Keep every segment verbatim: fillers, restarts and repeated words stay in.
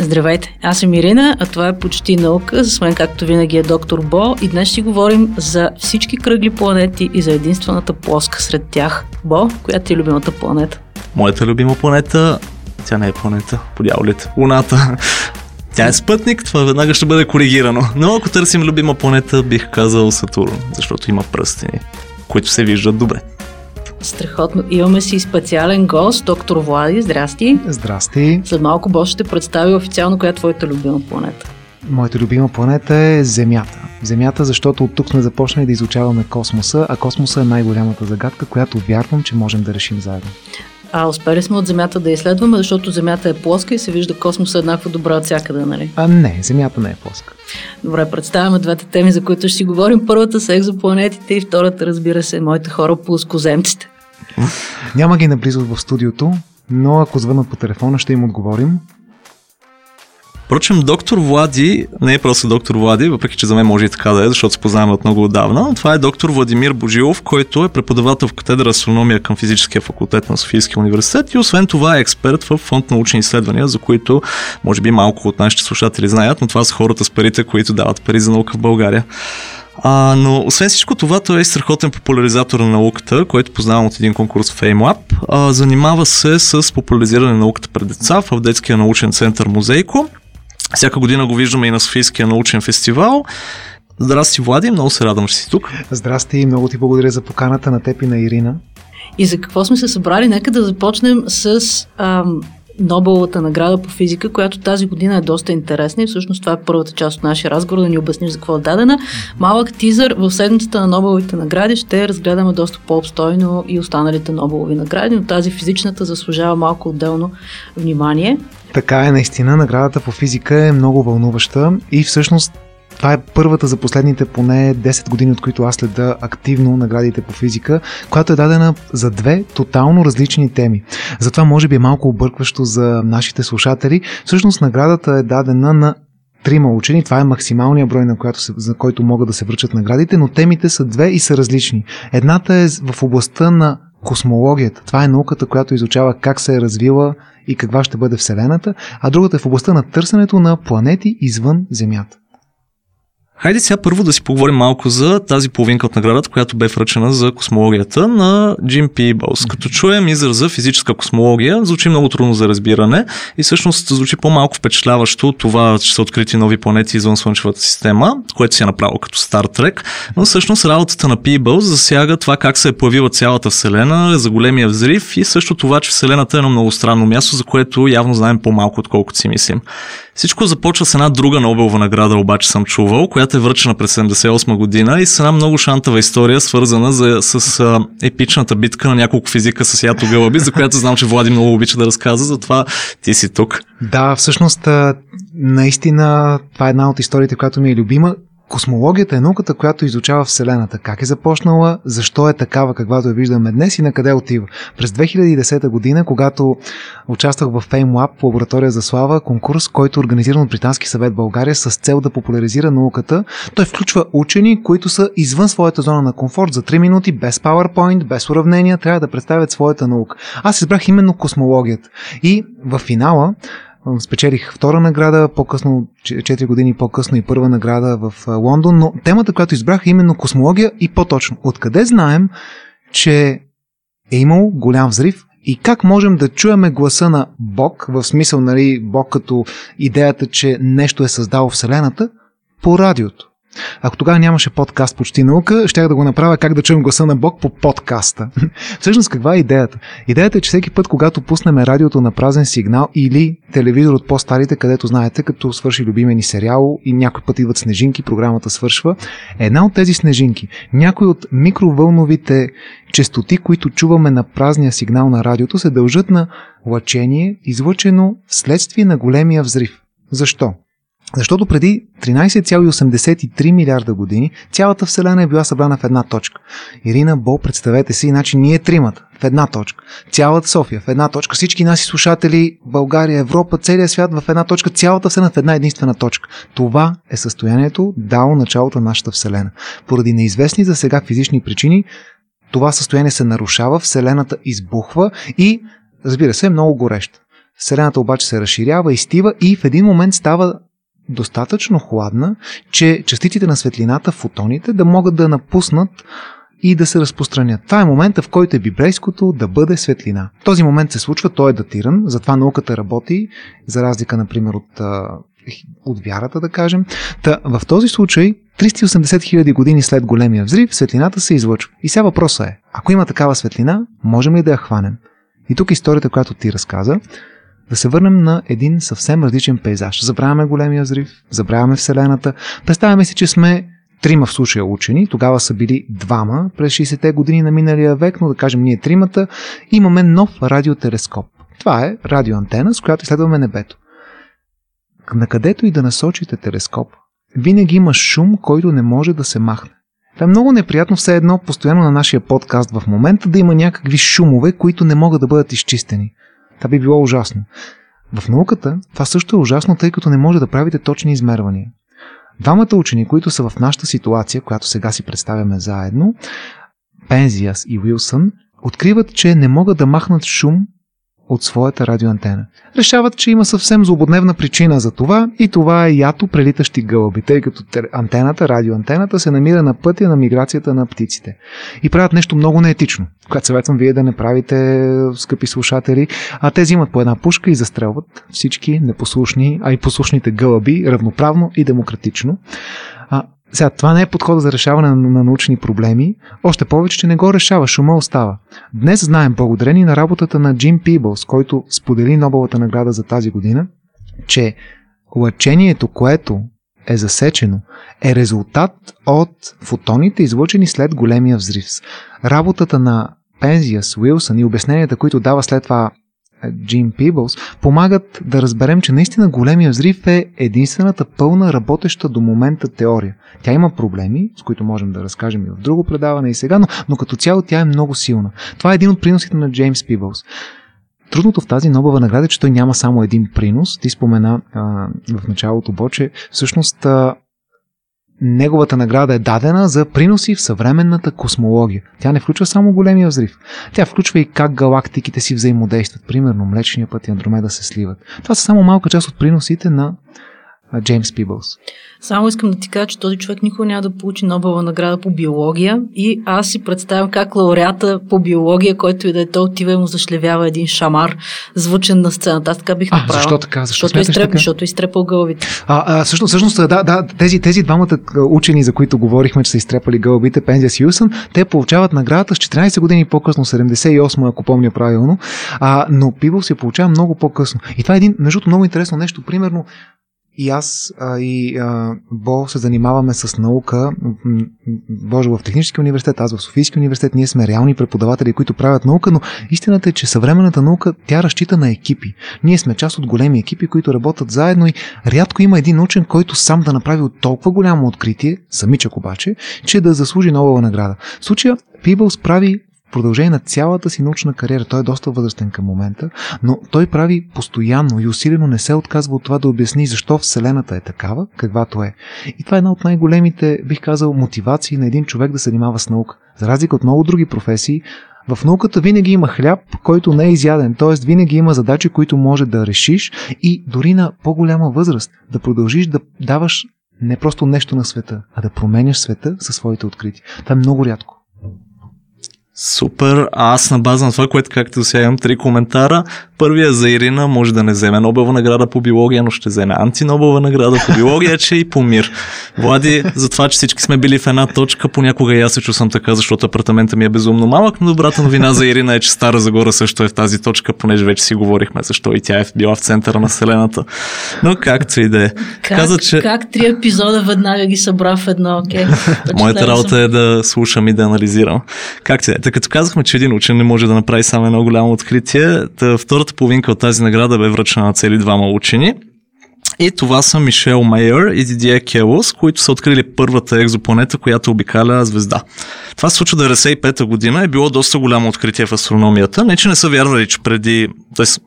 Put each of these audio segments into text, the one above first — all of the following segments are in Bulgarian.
Здравейте, аз съм Ирина, а това е Почти наука. За мен, както винаги, е доктор Бо и днес ще говорим за всички кръгли планети и за единствената плоска сред тях. Бо, коя ти е любимата планета? Моята любима планета, тя не е планета, подяволите, Луната. Тя е спътник, това веднага ще бъде коригирано. Но ако търсим любима планета, бих казал Сатурн, защото има пръстени, които се виждат добре. Страхотно. Имаме си специален гост, доктор Влади. Здрасти. Здрасти. След малко Бо ще представи официално коя е твоята любима планета. Моята любима планета е Земята. Земята, защото от тук сме започнали да изучаваме космоса, а космоса е най-голямата загадка, която вярвам, че можем да решим заедно. А успели сме от Земята да изследваме, защото Земята е плоска и се вижда космоса еднакво добра от всякъде, нали? А не, Земята не е плоска. Добре, представяме двете теми, за които ще си говорим. Първата са екзопланетите и втората, разбира се, моите хора, плоскоземците. Няма ги наблизо в студиото, но ако звънат по телефона, ще им отговорим. Впрочем, доктор Влади не е просто доктор Влади, въпреки че за мен може и така да е, защото се познаваме от много отдавна, но това е доктор Владимир Божилов, който е преподавател в Катедра Астрономия към Физическия факултет на Софийски университет и освен това е експерт в Фонд на научни изследвания, за които може би малко от нашите слушатели знаят, но това са хората с парите, които дават пари за наука в България. А, но освен всичко това, той е страхотен популяризатор на науката, който познавам от един конкурс в FameLab. Занимава се с популяризиране на науката пред деца в детския научен център Музейко. Всяка година го виждаме и на Софийския научен фестивал. Здрасти, Влади, много се радвам, че си тук. Здрасти и много ти благодаря за поканата на теб и на Ирина. И за какво сме се събрали? Нека да започнем с ам, Нобеловата награда по физика, която тази година е доста интересна и всъщност това е първата част от нашия разговор, да ни обясниш за какво е дадена. Малък тизър, в седмицата на Нобеловите награди ще разгледаме доста по-обстойно и останалите Нобелови награди, но тази физичната заслужава малко отделно внимание. Така е, наистина, наградата по физика е много вълнуваща и всъщност това е първата за последните поне десет години, от които аз следа активно наградите по физика, която е дадена за две тотално различни теми. Затова може би е малко объркващо за нашите слушатели. Всъщност наградата е дадена на трима учени, това е максималният брой, на която се, за който могат да се връчат наградите, но темите са две и са различни. Едната е в областта на космологията. Това е науката, която изучава как се е развила и каква ще бъде Вселената, а другата е в областта на търсенето на планети извън Земята. Хайде сега първо да си поговорим малко за тази половинка от наградата, която бе връчена за космологията на Джеймс Пийбълс. Като чуем израза физическа космология, звучи много трудно за разбиране и всъщност звучи по-малко впечатляващо това, че са открити нови планети извън Слънчевата система, което си е направил като Стар Трек, но всъщност работата на Пийбълс засяга това как се е появила цялата Вселена, за големия взрив и също това, че Вселената е едно много странно място, за което явно знаем по-малко, отколкото си мислим. Всичко започва с една друга Нобелова награда, обаче съм чувал, която е връчена през седемдесет и осма година и с една много шантава история, свързана за, с а, епичната битка на няколко физика с Ято Гълъби, за която знам, че Влади много обича да разказва, затова ти си тук. Да, всъщност, наистина, това е една от историите, която ми е любима. Космологията е науката, която изучава Вселената. Как е започнала, защо е такава, каквато я виждаме днес и на къде отива. През две хиляди и десета година, когато участвах в FameLab, лаборатория за слава, конкурс, който е организиран от Британски съвет България с цел да популяризира науката, той включва учени, които са извън своята зона на комфорт за три минути, без PowerPoint, без уравнения, трябва да представят своята наука. Аз избрах именно космологията. И във финала спечелих втора награда, по-късно, четири години по-късно и първа награда в Лондон, но темата, която избрах е именно космология и по-точно. Откъде знаем, че е имало голям взрив и как можем да чуеме гласа на Бог, в смисъл, нали, Бог като идеята, че нещо е създало Вселената, по радиото. Ако тогава нямаше подкаст Почти наука, щях да го направя как да чуем гласа на Бог по подкаста. Всъщност каква е идеята? Идеята е, че всеки път, когато пуснем радиото на празен сигнал или телевизор от по-старите, където знаете, като свърши любимен ни сериал и някой път идват снежинки, програмата свършва, една от тези снежинки, някой от микровълновите честоти, които чуваме на празния сигнал на радиото, се дължат на лъчение, излъчено вследствие на големия взрив. Защо? Защото преди тринадесет цяло осемдесет и три милиарда години цялата Вселена е била събрана в една точка. Ирина, Бо, представете си, иначе ние тримата в една точка. Цялата София в една точка. Всички наши слушатели, България, Европа, целия свят в една точка. Цялата Вселена в една единствена точка. Това е състоянието, дало началото на нашата Вселена. Поради неизвестни за сега физични причини, това състояние се нарушава, Вселената избухва и, разбира се, е много гореща. Вселената обаче се разширява, изстива и в един момент става достатъчно хладна, че частиците на светлината, фотоните, да могат да напуснат и да се разпространят. Това е момента, в който е библейското да бъде светлина. Този момент се случва, той е датиран, затова науката работи, за разлика, например, от, от вярата, да кажем. Та, в този случай, триста и осемдесет хиляди години след големия взрив, светлината се излъчва. И сега въпросът е, ако има такава светлина, можем ли да я хванем? И тук историята, която ти разказа, да се върнем на един съвсем различен пейзаж. Забравяме големия взрив, забравяме Вселената, представяме си, че сме трима в случая учени, тогава са били двама през шейсетте години на миналия век, но да кажем ние тримата, имаме нов радиотелескоп. Това е радиоантена, с която изследваме небето. Накъдето и да насочите телескоп, винаги има шум, който не може да се махне. Това е много неприятно, все едно постоянно на нашия подкаст в момента да има някакви шумове, които не могат да бъдат изчистени. Това би било ужасно. В науката това също е ужасно, тъй като не може да правите точни измервания. Двамата учени, които са в нашата ситуация, която сега си представяме заедно, Пензиас и Уилсън, откриват, че не могат да махнат шум от своята радиоантена. Решават, че има съвсем злободневна причина за това и това е ято прелитащи гълъби, тъй като антената, радиоантената се намира на пътя на миграцията на птиците. И правят нещо много неетично, което съветвам вие да не правите, скъпи слушатели, а те взимат по една пушка и застрелват всички непослушни, а и послушните гълъби равноправно и демократично. А, сега, това не е подходът за решаване на научни проблеми, още повече, че не го решава, шума остава. Днес знаем, благодарение на работата на Джим Пийбълс, който сподели Нобеловата награда за тази година, че лъчението, което е засечено, е резултат от фотоните, излъчени след големия взрив. Работата на Пензиас, Уилсън и обясненията, които дава след това Джим Пийбълс, помагат да разберем, че наистина големия взрив е единствената пълна работеща до момента теория. Тя има проблеми, с които можем да разкажем и в друго предаване и сега, но, но като цяло тя е много силна. Това е един от приносите на Джеймс Пийбълс. Трудното в тази Нобелова награда е, че той няма само един принос. Ти спомена а, в началото, Бо, че всъщност а, неговата награда е дадена за приноси в съвременната космология. Тя не включва само големия взрив. Тя включва и как галактиките си взаимодействат. Примерно Млечния път и Андромеда се сливат. Това са само малка част от приносите на Джеймс Пийбълс. Само искам да ти кажа, че този човек никога няма да получи Нобелова награда по биология и аз си представям как лауреата по биология, който и да е то, отива и му зашлевява един шамар, звучен на сцената. Аз така бих направил. А, защо така? Защо защото, изтреп, така? защото изтрепал гълъбите. А, а, също, всъщност, да, да, тези, тези двамата учени, за които говорихме, че са изтрепали гълъбите, Пензиас и Уилсън, те получават наградата с четиринайсет години по-късно, седемдесет и осма, ако помня правилно, а, но Пийбълс я получава много по-късно. И това е един, между много интересно нещо, примерно. И аз а, и а, Бо се занимаваме с наука. Боже, в Технически университет, аз в Софийски университет, ние сме реални преподаватели, които правят наука, но истината е, че съвременната наука, тя разчита на екипи. Ние сме част от големи екипи, които работят заедно и рядко има един учен, който сам да направи от толкова голямо откритие, самичък обаче, че да заслужи Нобелова награда. В случая Пийбълс прави продължение на цялата си научна кариера. Той е доста възрастен към момента, но той прави постоянно и усилено не се отказва от това да обясни защо Вселената е такава, каквато е. И това е една от най-големите, бих казал, мотивации на един човек да се занимава с наука. За разлика от много други професии, в науката винаги има хляб, който не е изяден, т.е. винаги има задачи, които може да решиш и дори на по-голяма възраст да продължиш да даваш не просто нещо на света, а да променяш света със своите открития. Това е много рядко. Супер, а аз на база на това, което както сега имам три коментара. Първия за Ирина, може да не вземе Нобелова награда по биология, но ще вземе антинобелова награда по биология, че и по мир. Влади, за това, че всички сме били в една точка, понякога и аз се чувствам така, защото апартамента ми е безумно малък, но добрата новина за Ирина е, че Стара Загора също е в тази точка, понеже вече си говорихме защо и тя е била в центъра на Вселената. Но както и да е. Как, Каза, че... как три епизода веднага ги събра в едно, окей? Okay. Моята работа съм... е да слушам и да анализирам. Как ти е? Като казахме, че един учен не може да направи само едно голямо откритие, втората половинка от тази награда бе връчена на цели двама учени. И това са Мишел Майор и Дидие Келос, които са открили първата екзопланета, която обикаля звезда. Това се случва в деветдесет и пета година, е било доста голямо откритие в астрономията. Не, че не са вярвали, че преди... Тоест,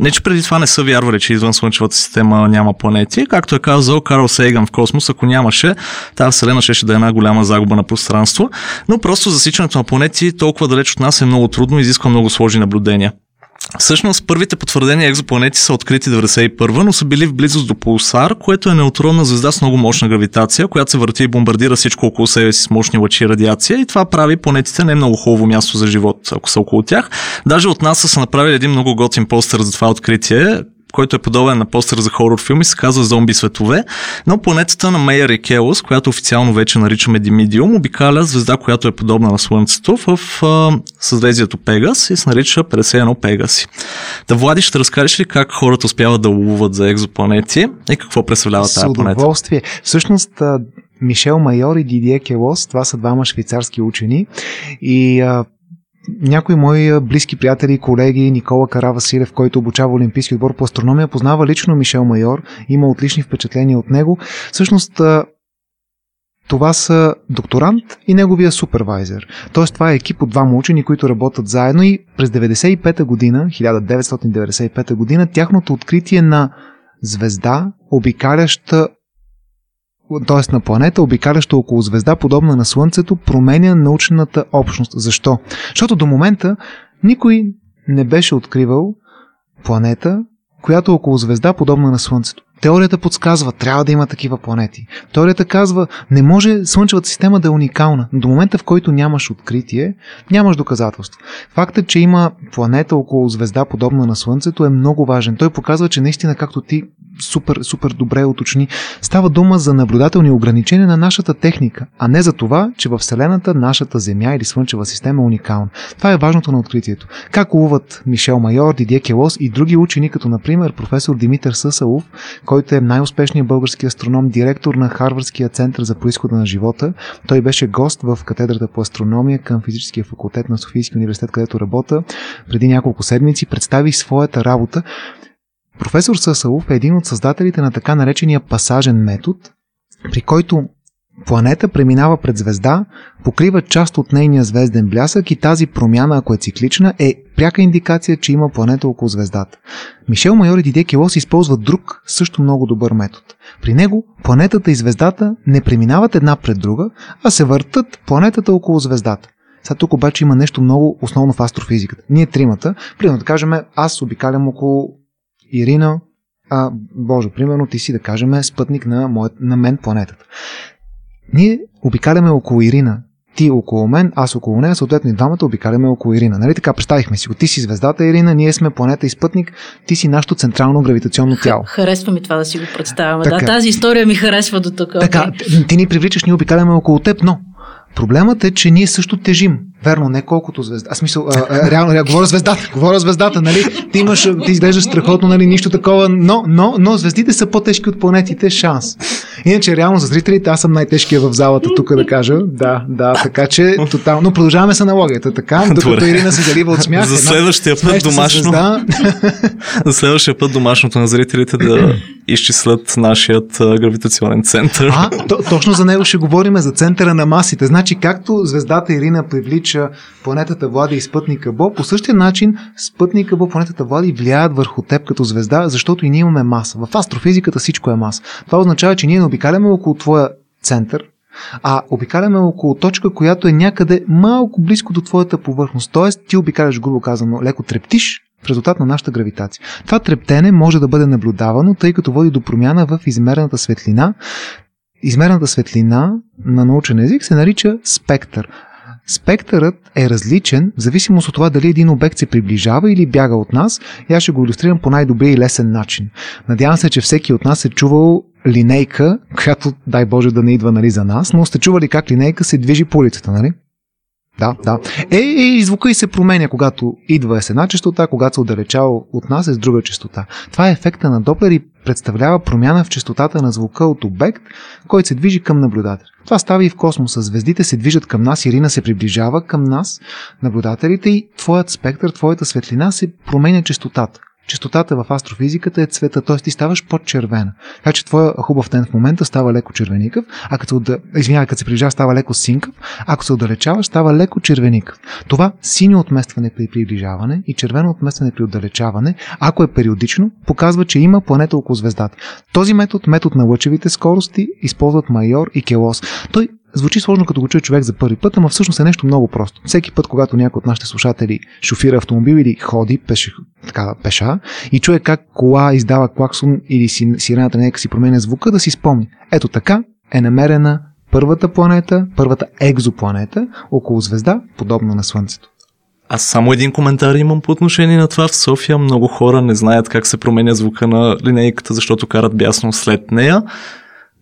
не, че преди това не са вярвали, че извън Слънчевата система няма планети. Както е казал Карл Сейган в Космос, ако нямаше, тази Вселена ще да е една голяма загуба на пространство. Но просто засичането на планети толкова далеч от нас е много трудно и изисква много сложни наблюдения. Всъщност, първите потвърдени екзопланети са открити деветдесет и първа, но са били в близост до пулсар, което е неутронна звезда с много мощна гравитация, която се върти и бомбардира всичко около себе си с мощни лъчи и радиация, и това прави планетите не е много хубаво място за живот, ако са около тях. Даже от НАСА са направили един много готин постер за това откритие, който е подобен на постер за хорор филми, се казва "Зомби светове", но планетата на Майор и Келос, която официално вече наричаме Димидиум, обикаля звезда, която е подобна на Слънцето, в а, съзвездието Пегас и се нарича петдесет и едно Пегаси. Да, Влади, ще разкажеш ли как хората успяват да ловуват за екзопланети и какво представлява тази планета? С удоволствие. Всъщност, Мишел Майор и Дидие Келос, това са двама швейцарски учени, и а, някои мои близки приятели и колеги, Никола Каравасилев, който обучава Олимпийски отбор по астрономия, познава лично Мишел Майор, има отлични впечатления от него. Всъщност, това са докторант и неговия супервайзер. Тоест, това е екип от двама учени, които работят заедно, и през деветдесет и пета година, хиляда деветстотин деветдесет и пета година, тяхното откритие на звезда, обикаляща, т.е. на планета, обикаляща около звезда, подобна на Слънцето, променя научната общност. Защо? Защото до момента никой не беше откривал планета, която около звезда, подобна на Слънцето. Теорията подсказва, трябва да има такива планети. Теорията казва, не може Слънчевата система да е уникална. До момента, в който нямаш откритие, нямаш доказателство. Фактът, че има планета около звезда, подобна на Слънцето, е много важен. Той показва, че наистина, както ти супер, супер добре уточни, става дума за наблюдателни ограничения на нашата техника, а не за това, че във Вселената нашата Земя или Слънчева система е уникална. Това е важното на откритието. Как ловуват Мишел Майор, Дидие Келос и други учени, като например професор Димитър Сасълов, който е най-успешният български астроном, директор на Харвардския център за происхода на живота. Той беше гост в катедрата по астрономия към Физическия факултет на Софийски университет, където работя, преди няколко седмици, представи своята работа. Професор Сасълов е един от създателите на така наречения пасажен метод, при който планета преминава пред звезда, покрива част от нейния звезден блясък и тази промяна, ако е циклична, е пряка индикация, че има планета около звездата. Мишел Майор и Дидие Келос използват друг, също много добър метод. При него планетата и звездата не преминават една пред друга, а се въртат планетата около звездата. Сега тук обаче има нещо много основно в астрофизиката. Ние тримата, примерно да кажем, аз обикалям около Ирина, а, Боже, примерно ти си, да кажем, спътник на, моят, на мен планетата. Ние обикаляме около Ирина. Ти около мен, аз около нея, съответно и двамата обикаляме около Ирина. Нали така, представихме си го. Ти си звездата Ирина, ние сме планета и спътник, ти си нашето централно гравитационно тяло. Харесва ми това да си го представяме. Да, тази история ми харесва до тук. Така, ти ни привличаш, ние обикаляме около теб, но проблемът е, че ние също тежим. Верно, не колкото звезда. Аз мисля, реално, реално, говоря звездата, говоря звездата, нали? Ти имаш, ти изглеждаш страхотно, нали, нищо такова, но, но, но звездите са по-тежки от планетите, шанс. Иначе, реално, за зрителите, аз съм най-тежкия в залата, тук да кажа. Да, да, така че, тотално, продължаваме с аналогията, така, докато Ирина се залива от смях. За следващия път домашно. За следващия път домашното на зрителите да изчислят нашият гравитационен център. А, то, точно за него ще говорим, за центъра на масите. Значи, както звездата Ирина привлича планетата Влади и спътника Бо, по същия начин спътника Бо, планетата Влади влияят върху теб като звезда, защото и ние имаме маса. В астрофизиката всичко е маса. Това означава, че ние не обикаляме около твоя център, а обикаляме около точка, която е някъде малко близко до твоята повърхност. Тоест, ти обикаляш, грубо казано, леко трептиш в резултат на нашата гравитация. Това трептене може да бъде наблюдавано, тъй като води до промяна в измерената светлина. Измерената светлина на научен език се нарича спектър. Спектърът е различен в зависимост от това дали един обект се приближава или бяга от нас, и аз ще го илюстрирам по най-добрия и лесен начин. Надявам се, че всеки от нас е чувал линейка, която, дай Боже, да не идва, нали, за нас, но сте чували как линейка се движи по улицата, нали? Да, да. Е, и звука и се променя, когато идва е с една частота, когато се отдалечава от нас е с друга частота. Това е ефекта на Доплер и представлява промяна в частотата на звука от обект, който се движи към наблюдател. Това става и в космоса. Звездите се движат към нас, Ирина се приближава към нас, наблюдателите, и твоят спектър, твоята светлина се променя частотата. Честотата в астрофизиката е цвета, т.е. ти ставаш подчервена. Така че твоя хубав тен в момента става леко червеникъв, а като, извинявай, като се приближава, става леко синкъв, ако се отдалечаваш, става леко червеникъв. Това синьо отместване при приближаване и червено отместване при отдалечаване, ако е периодично, показва, че има планета около звездата. Този метод, метод на лъчевите скорости, използват Майор и Келос. Той Звучи сложно, като го чуе човек за първи път, ама всъщност е нещо много просто. Всеки път, когато някой от нашите слушатели шофира автомобил или ходи пеше, така, пеша и чуе как кола издава клаксон или сирената нека си променя звука, да си спомни. Ето така е намерена първата планета, първата екзопланета около звезда, подобна на Слънцето. Аз само един коментар имам по отношение на това. В София много хора не знаят как се променя звука на линейката, защото карат бясно след нея.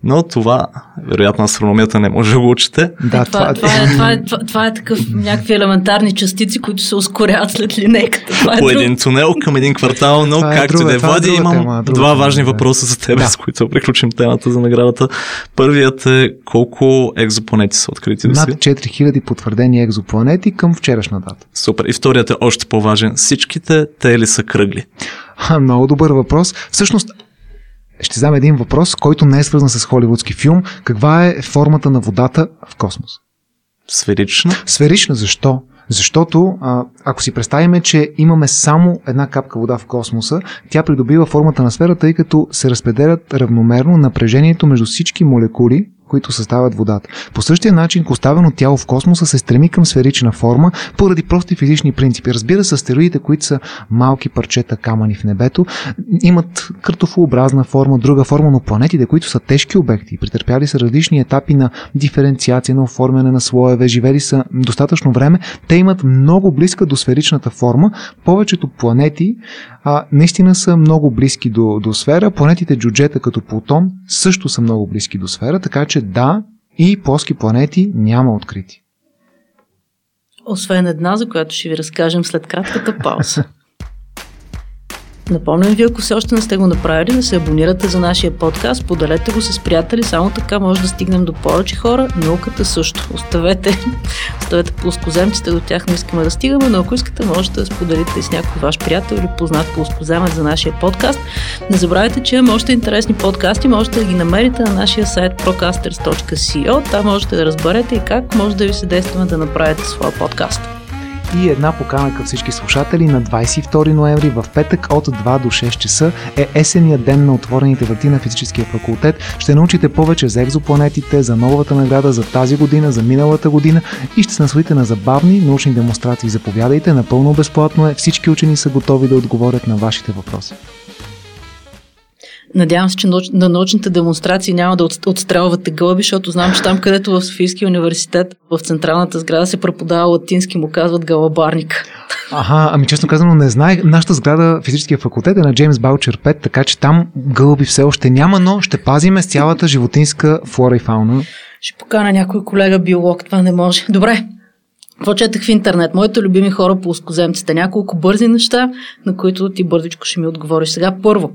Но това, вероятно, астрономията не може да го учите. Да, това, това, това, е, това, е, това, е, това е такъв някакви елементарни частици, които се ускоряват след линейката. Това е по един тунел към един квартал, но е както да е, Влади, имам тема, друга, два важни тема. Въпроса за теб, да. С които приключим темата за наградата. Първият е колко екзопланети са открити до сега? Над четири хиляди потвърдени екзопланети към вчерашна дата. Супер. И вторият е още по-важен. Всичките те ли са кръгли? А, много добър въпрос. Всъщност, ще задам един въпрос, който не е свързан с холивудски филм. Каква е формата на водата в космос? Сферична. Сферична, защо? Защото, а, ако си представим, че имаме само една капка вода в космоса, тя придобива формата на сферата, тъй като се разпределят равномерно напрежението между всички молекули, които съставят водата. По същия начин, оставено тяло в космоса се стреми към сферична форма поради прости физични принципи. Разбира се, астероидите, които са малки парчета камъни в небето, имат картофообразна форма, друга форма, но планетите, които са тежки обекти, претърпяли са различни етапи на диференциация, на оформяне на слоеве, живели са достатъчно време, те имат много близка до сферичната форма. Повечето планети а, наистина са много близки до, до сфера. Планетите джуджета като Плутон също са много близки до сфера, така че да, и плоски планети няма открити. Освен една, за която ще ви разкажем след кратката пауза. Напомням ви, ако все още не сте го направили, да се абонирате за нашия подкаст, поделете го с приятели, само така може да стигнем до повече хора, науката също. Оставете, оставете плоскоземците, до тях не искаме да стигаме, но ако искате, можете да споделите с някой ваш приятел или познат плоскоземец за нашия подкаст. Не забравяйте, че има още интересни подкасти, можете да ги намерите на нашия сайт procasters точка си о, там можете да разберете и как може да ви се действаме да направите своя подкаст. И една покана към всички слушатели на двадесет и втори ноември в петък от два до шест часа е есенният ден на отворените врати на Физическия факултет. Ще научите повече за екзопланетите, за новата награда за тази година, за миналата година и ще се насладите на забавни научни демонстрации. Заповядайте, напълно безплатно е. Всички учени са готови да отговорят на вашите въпроси. Надявам се, че на научните демонстрации няма да отстрелвате гълъби, защото знам, че там, където в Софийския университет, в централната сграда се преподава латински, му казват гълъбарник. Ага, ами честно казано не знаех. Нашата сграда, Физическия факултет, е на Джеймс Баучер пет, така че там гълъби все още няма, но ще пазиме с цялата животинска флора и фауна. Ще покана някой колега биолог, това не може. Добре. Какво четах в интернет? Моите любими хора по плоскоземците. Няколко бързи неща, на които ти бързичко ще ми отговориш. Сега първо,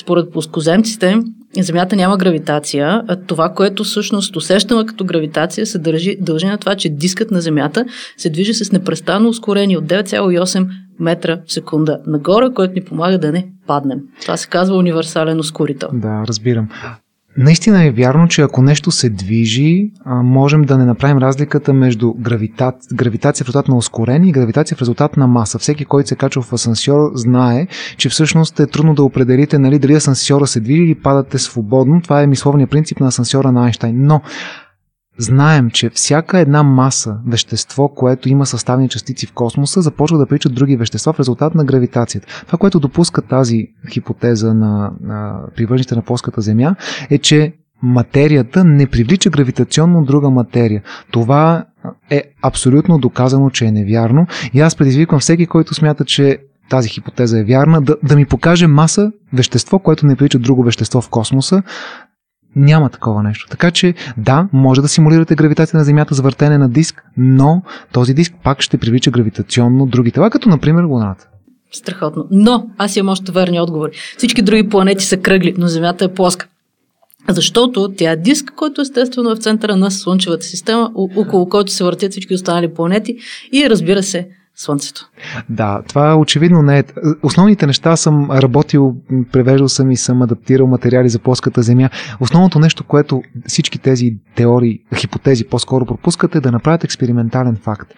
според плоскоземците, Земята няма гравитация, а това, което всъщност усещаме като гравитация, се дължи, дължи на това, че дискът на Земята се движи с непрестанно ускорение от девет цяло и осем метра в секунда нагоре, което ни помага да не паднем. Това се казва универсален ускорител. Да, разбирам. Наистина е вярно, че ако нещо се движи, можем да не направим разликата между гравита... гравитация в резултат на ускорение и гравитация в резултат на маса. Всеки, който се качва в асансьор, знае, че всъщност е трудно да определите, нали, дали асансьора се движи или падате свободно. Това е мисловният принцип на асансьора на Айнщайн. Но знаем, че всяка една маса, вещество, което има съставни частици в космоса, започва да приличат други вещества в резултат на гравитацията. Това, което допуска тази хипотеза на, на привържените на плоската Земя, е, че материята не привлича гравитационно друга материя. Това е абсолютно доказано, че е невярно. И аз предизвиквам всеки, който смята, че тази хипотеза е вярна, да, да ми покаже маса, вещество, което не прилича друго вещество в космоса. Няма такова нещо. Така че, да, може да симулирате гравитация на Земята с въртене на диск, но този диск пак ще привлича гравитационно други тела, като, например, Луната. Страхотно. Но, аз имам още верни отговори. Всички други планети са кръгли, но Земята е плоска. Защото тя е диск, който естествено е в центъра на Слънчевата система, около който се въртят всички останали планети и, разбира се, Слънцето. Да, това очевидно не е. Основните неща съм работил, превеждал съм и съм адаптирал материали за плоската Земя. Основното нещо, което всички тези теории, хипотези по-скоро пропускат, е да направят експериментален факт.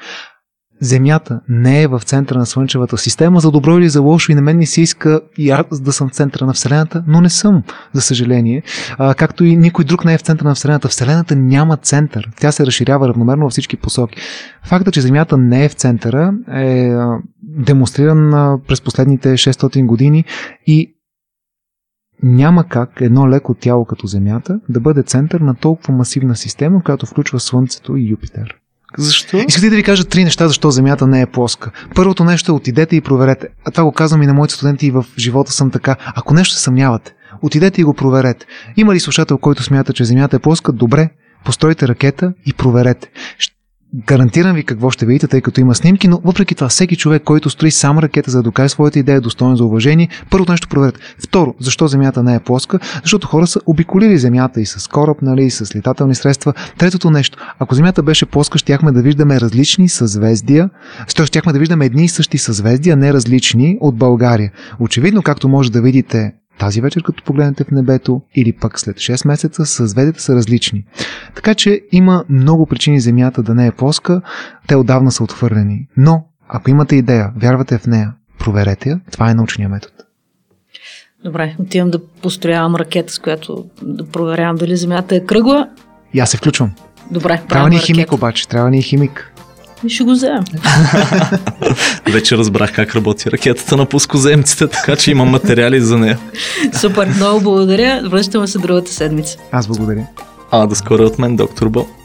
Земята не е в центъра на Слънчевата система, за добро или за лошо, и на мен не се иска и аз да съм в центъра на Вселената, но не съм, за съжаление. А, както и никой друг не е в центъра на Вселената. Вселената няма център. Тя се разширява равномерно във всички посоки. Фактът, че Земята не е в центъра, е демонстриран през последните шестстотин години и няма как едно леко тяло като Земята да бъде център на толкова масивна система, която включва Слънцето и Юпитер. Защо? Искате да ви кажа три неща, защо Земята не е плоска. Първото нещо е: отидете и проверете. А това го казвам и на моите студенти, и в живота съм така. Ако нещо се съмнявате, отидете и го проверете. Има ли слушател, който смята, че Земята е плоска? Добре, постройте ракета и проверете. Гарантирам ви какво ще видите, тъй като има снимки, но въпреки това всеки човек, който строи сам ракета, за да докаже своята идея, е достоен за уважение. Първото нещо проверят. Второ, защо Земята не е плоска? Защото хора са обиколили Земята и с кораб, нали, и с летателни средства. Третото нещо: ако Земята беше плоска, щяхме да виждаме различни съзвездия, щяхме да виждаме едни и същи съзвездия, не различни, от България. Очевидно, както може да видите тази вечер, като погледнете в небето, или пък след шест месеца, съзведите са различни. Така че има много причини Земята да не е плоска, те отдавна са отхвърлени. Но, ако имате идея, вярвате в нея, проверете я, това е научният метод. Добре, отивам да построявам ракета, с която да проверявам дали Земята е кръгла. И аз се включвам. Добре, трябва ни е химик обаче, трябва ни е химик. И ще го взема. Вече разбрах как работи ракетата на пускоземците, така че имам материали за нея. Супер, много благодаря. Връщаме се другата седмица. Аз благодаря. А, до скоро от мен, доктор Бо.